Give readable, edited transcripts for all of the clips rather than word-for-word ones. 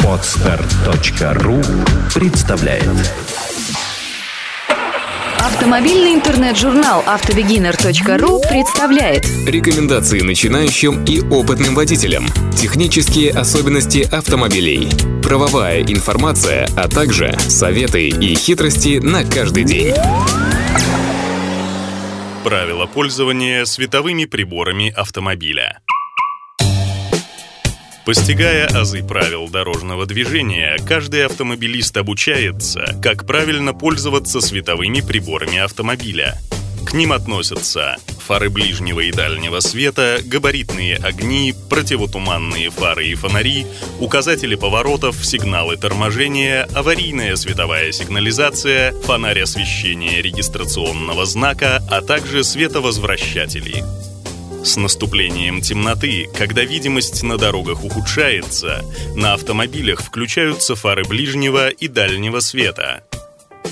podster.ru представляет автомобильный интернет-журнал Autobeginner.ru представляет рекомендации начинающим и опытным водителям, технические особенности автомобилей, правовая информация, а также советы и хитрости на каждый день. Правила пользования световыми приборами автомобиля. Постигая азы правил дорожного движения, каждый автомобилист обучается, как правильно пользоваться световыми приборами автомобиля. К ним относятся фары ближнего и дальнего света, габаритные огни, противотуманные фары и фонари, указатели поворотов, сигналы торможения, аварийная световая сигнализация, фонарь освещения регистрационного знака, а также световозвращатели. С наступлением темноты, когда видимость на дорогах ухудшается, на автомобилях включаются фары ближнего и дальнего света.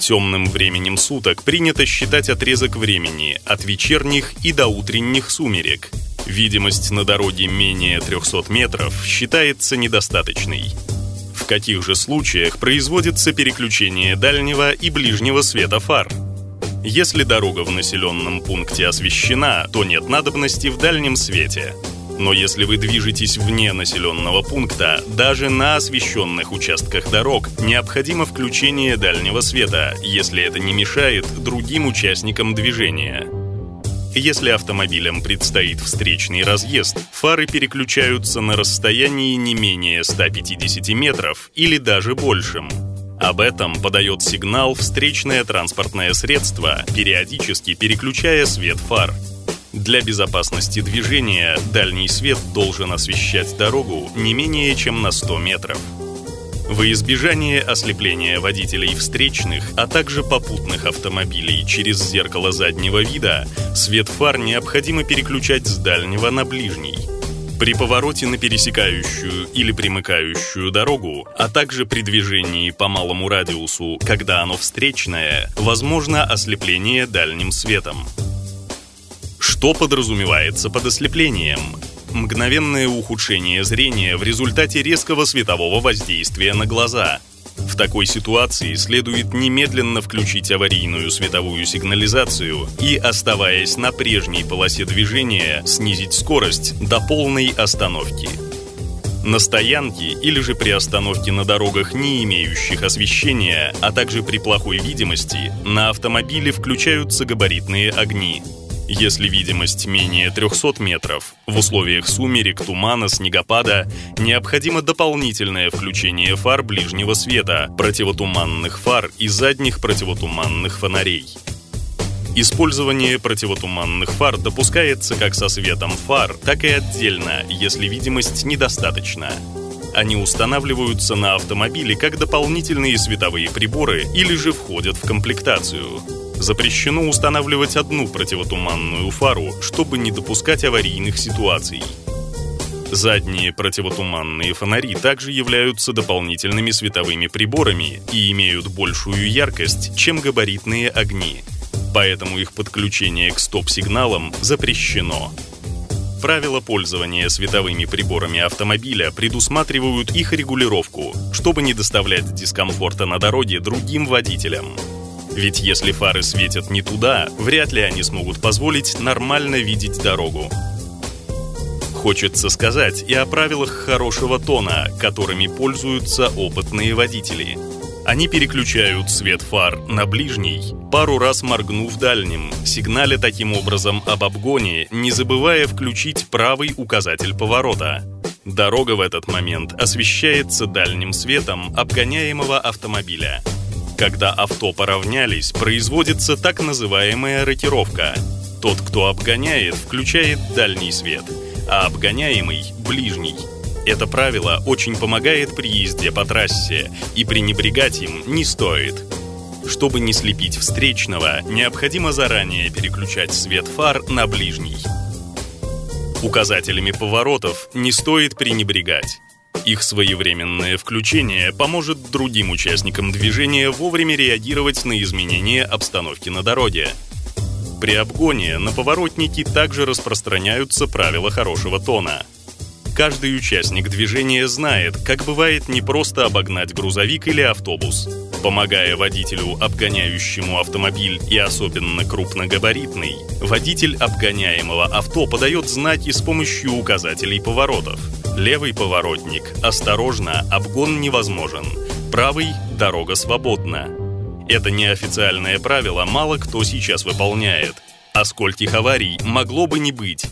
Темным временем суток принято считать отрезок времени от вечерних и до утренних сумерек. Видимость на дороге менее 300 метров считается недостаточной. В каких же случаях производится переключение дальнего и ближнего света фар? Если дорога в населенном пункте освещена, то нет надобности в дальнем свете. Но если вы движетесь вне населенного пункта, даже на освещенных участках дорог необходимо включение дальнего света, если это не мешает другим участникам движения. Если автомобилям предстоит встречный разъезд, фары переключаются на расстоянии не менее 150 метров или даже большим. Об этом подает сигнал встречное транспортное средство, периодически переключая свет фар. Для безопасности движения дальний свет должен освещать дорогу не менее чем на 100 метров. Во избежание ослепления водителей встречных, а также попутных автомобилей через зеркало заднего вида, свет фар необходимо переключать с дальнего на ближний. При повороте на пересекающую или примыкающую дорогу, а также при движении по малому радиусу, когда оно встречное, возможно ослепление дальним светом. Что подразумевается под ослеплением? Мгновенное ухудшение зрения в результате резкого светового воздействия на глаза. В такой ситуации следует немедленно включить аварийную световую сигнализацию и, оставаясь на прежней полосе движения, снизить скорость до полной остановки. На стоянке или же при остановке на дорогах, не имеющих освещения, а также при плохой видимости, на автомобиле включаются габаритные огни. Если видимость менее 300 метров, в условиях сумерек, тумана, снегопада необходимо дополнительное включение фар ближнего света, противотуманных фар и задних противотуманных фонарей. Использование противотуманных фар допускается как со светом фар, так и отдельно, если видимость недостаточна. Они устанавливаются на автомобиле как дополнительные световые приборы или же входят в комплектацию. Запрещено устанавливать одну противотуманную фару, чтобы не допускать аварийных ситуаций. Задние противотуманные фонари также являются дополнительными световыми приборами и имеют большую яркость, чем габаритные огни. Поэтому их подключение к стоп-сигналам запрещено. Правила пользования световыми приборами автомобиля предусматривают их регулировку, чтобы не доставлять дискомфорта на дороге другим водителям. Ведь если фары светят не туда, вряд ли они смогут позволить нормально видеть дорогу. Хочется сказать и о правилах хорошего тона, которыми пользуются опытные водители. Они переключают свет фар на ближний, пару раз моргнув дальним, сигналя таким образом об обгоне, не забывая включить правый указатель поворота. Дорога в этот момент освещается дальним светом обгоняемого автомобиля. Когда авто поравнялись, производится так называемая рокировка. Тот, кто обгоняет, включает дальний свет, а обгоняемый – ближний. Это правило очень помогает при езде по трассе, и пренебрегать им не стоит. Чтобы не слепить встречного, необходимо заранее переключать свет фар на ближний. Указателями поворотов не стоит пренебрегать. Их своевременное включение поможет другим участникам движения вовремя реагировать на изменения обстановки на дороге. При обгоне на поворотники также распространяются правила хорошего тона. каждый участник движения знает, как бывает непросто обогнать грузовик или автобус. Помогая водителю, обгоняющему автомобиль и особенно крупногабаритный, водитель обгоняемого авто подает знаки с помощью указателей поворотов. Левый поворотник – осторожно, обгон невозможен. Правый – дорога свободна. Это неофициальное правило мало кто сейчас выполняет. А скольких аварий могло бы не быть?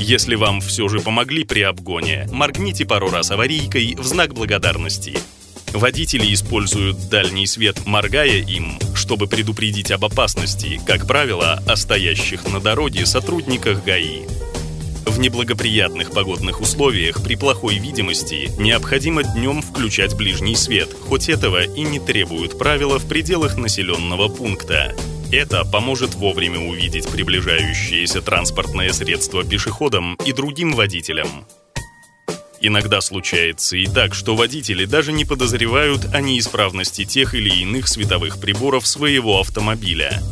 Если вам все же помогли при обгоне, моргните пару раз аварийкой в знак благодарности. Водители используют дальний свет, моргая им, чтобы предупредить об опасности, как правило, о стоящих на дороге сотрудниках ГАИ. В неблагоприятных погодных условиях при плохой видимости необходимо днем включать ближний свет, хоть этого и не требуют правила в пределах населенного пункта. Это поможет вовремя увидеть приближающееся транспортное средство пешеходам и другим водителям. Иногда случается и так, что водители даже не подозревают о неисправности тех или иных световых приборов своего автомобиля.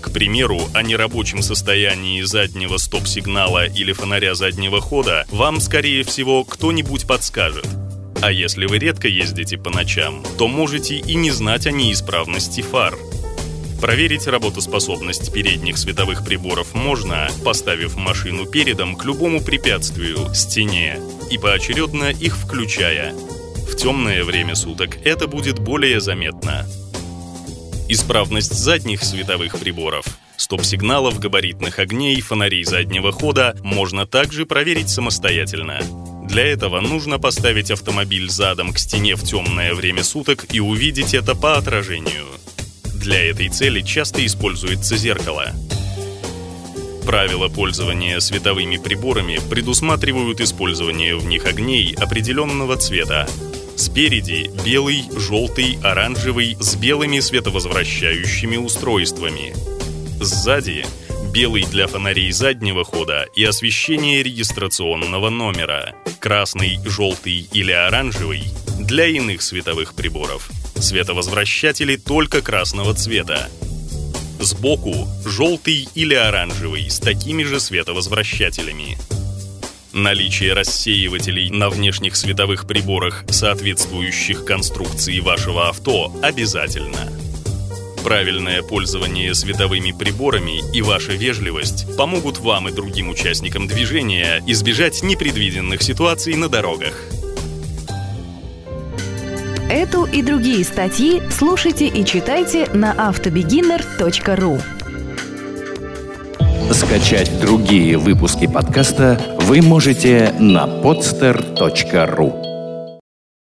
К примеру, о нерабочем состоянии заднего стоп-сигнала или фонаря заднего хода вам, скорее всего, кто-нибудь подскажет. А если вы редко ездите по ночам, то можете и не знать о неисправности фар. Проверить работоспособность передних световых приборов можно, поставив машину передом к любому препятствию, стене, и поочередно их включая. В темное время суток это будет более заметно. Исправность задних световых приборов, стоп-сигналов, габаритных огней, фонарей заднего хода можно также проверить самостоятельно. Для этого нужно поставить автомобиль задом к стене в темное время суток и увидеть это по отражению. Для этой цели часто используется зеркало. Правила пользования световыми приборами предусматривают использование в них огней определенного цвета. Спереди белый, желтый, оранжевый с белыми световозвращающими устройствами. Сзади белый для фонарей заднего хода и освещения регистрационного номера. Красный, желтый или оранжевый для иных световых приборов. Световозвращатели только красного цвета. Сбоку желтый или оранжевый с такими же световозвращателями. Наличие рассеивателей на внешних световых приборах, соответствующих конструкции вашего авто, обязательно. Правильное пользование световыми приборами и ваша вежливость помогут вам и другим участникам движения избежать непредвиденных ситуаций на дорогах. Эту и другие статьи слушайте и читайте на autobeginner.ru. Скачать другие выпуски подкаста вы можете на podster.ru.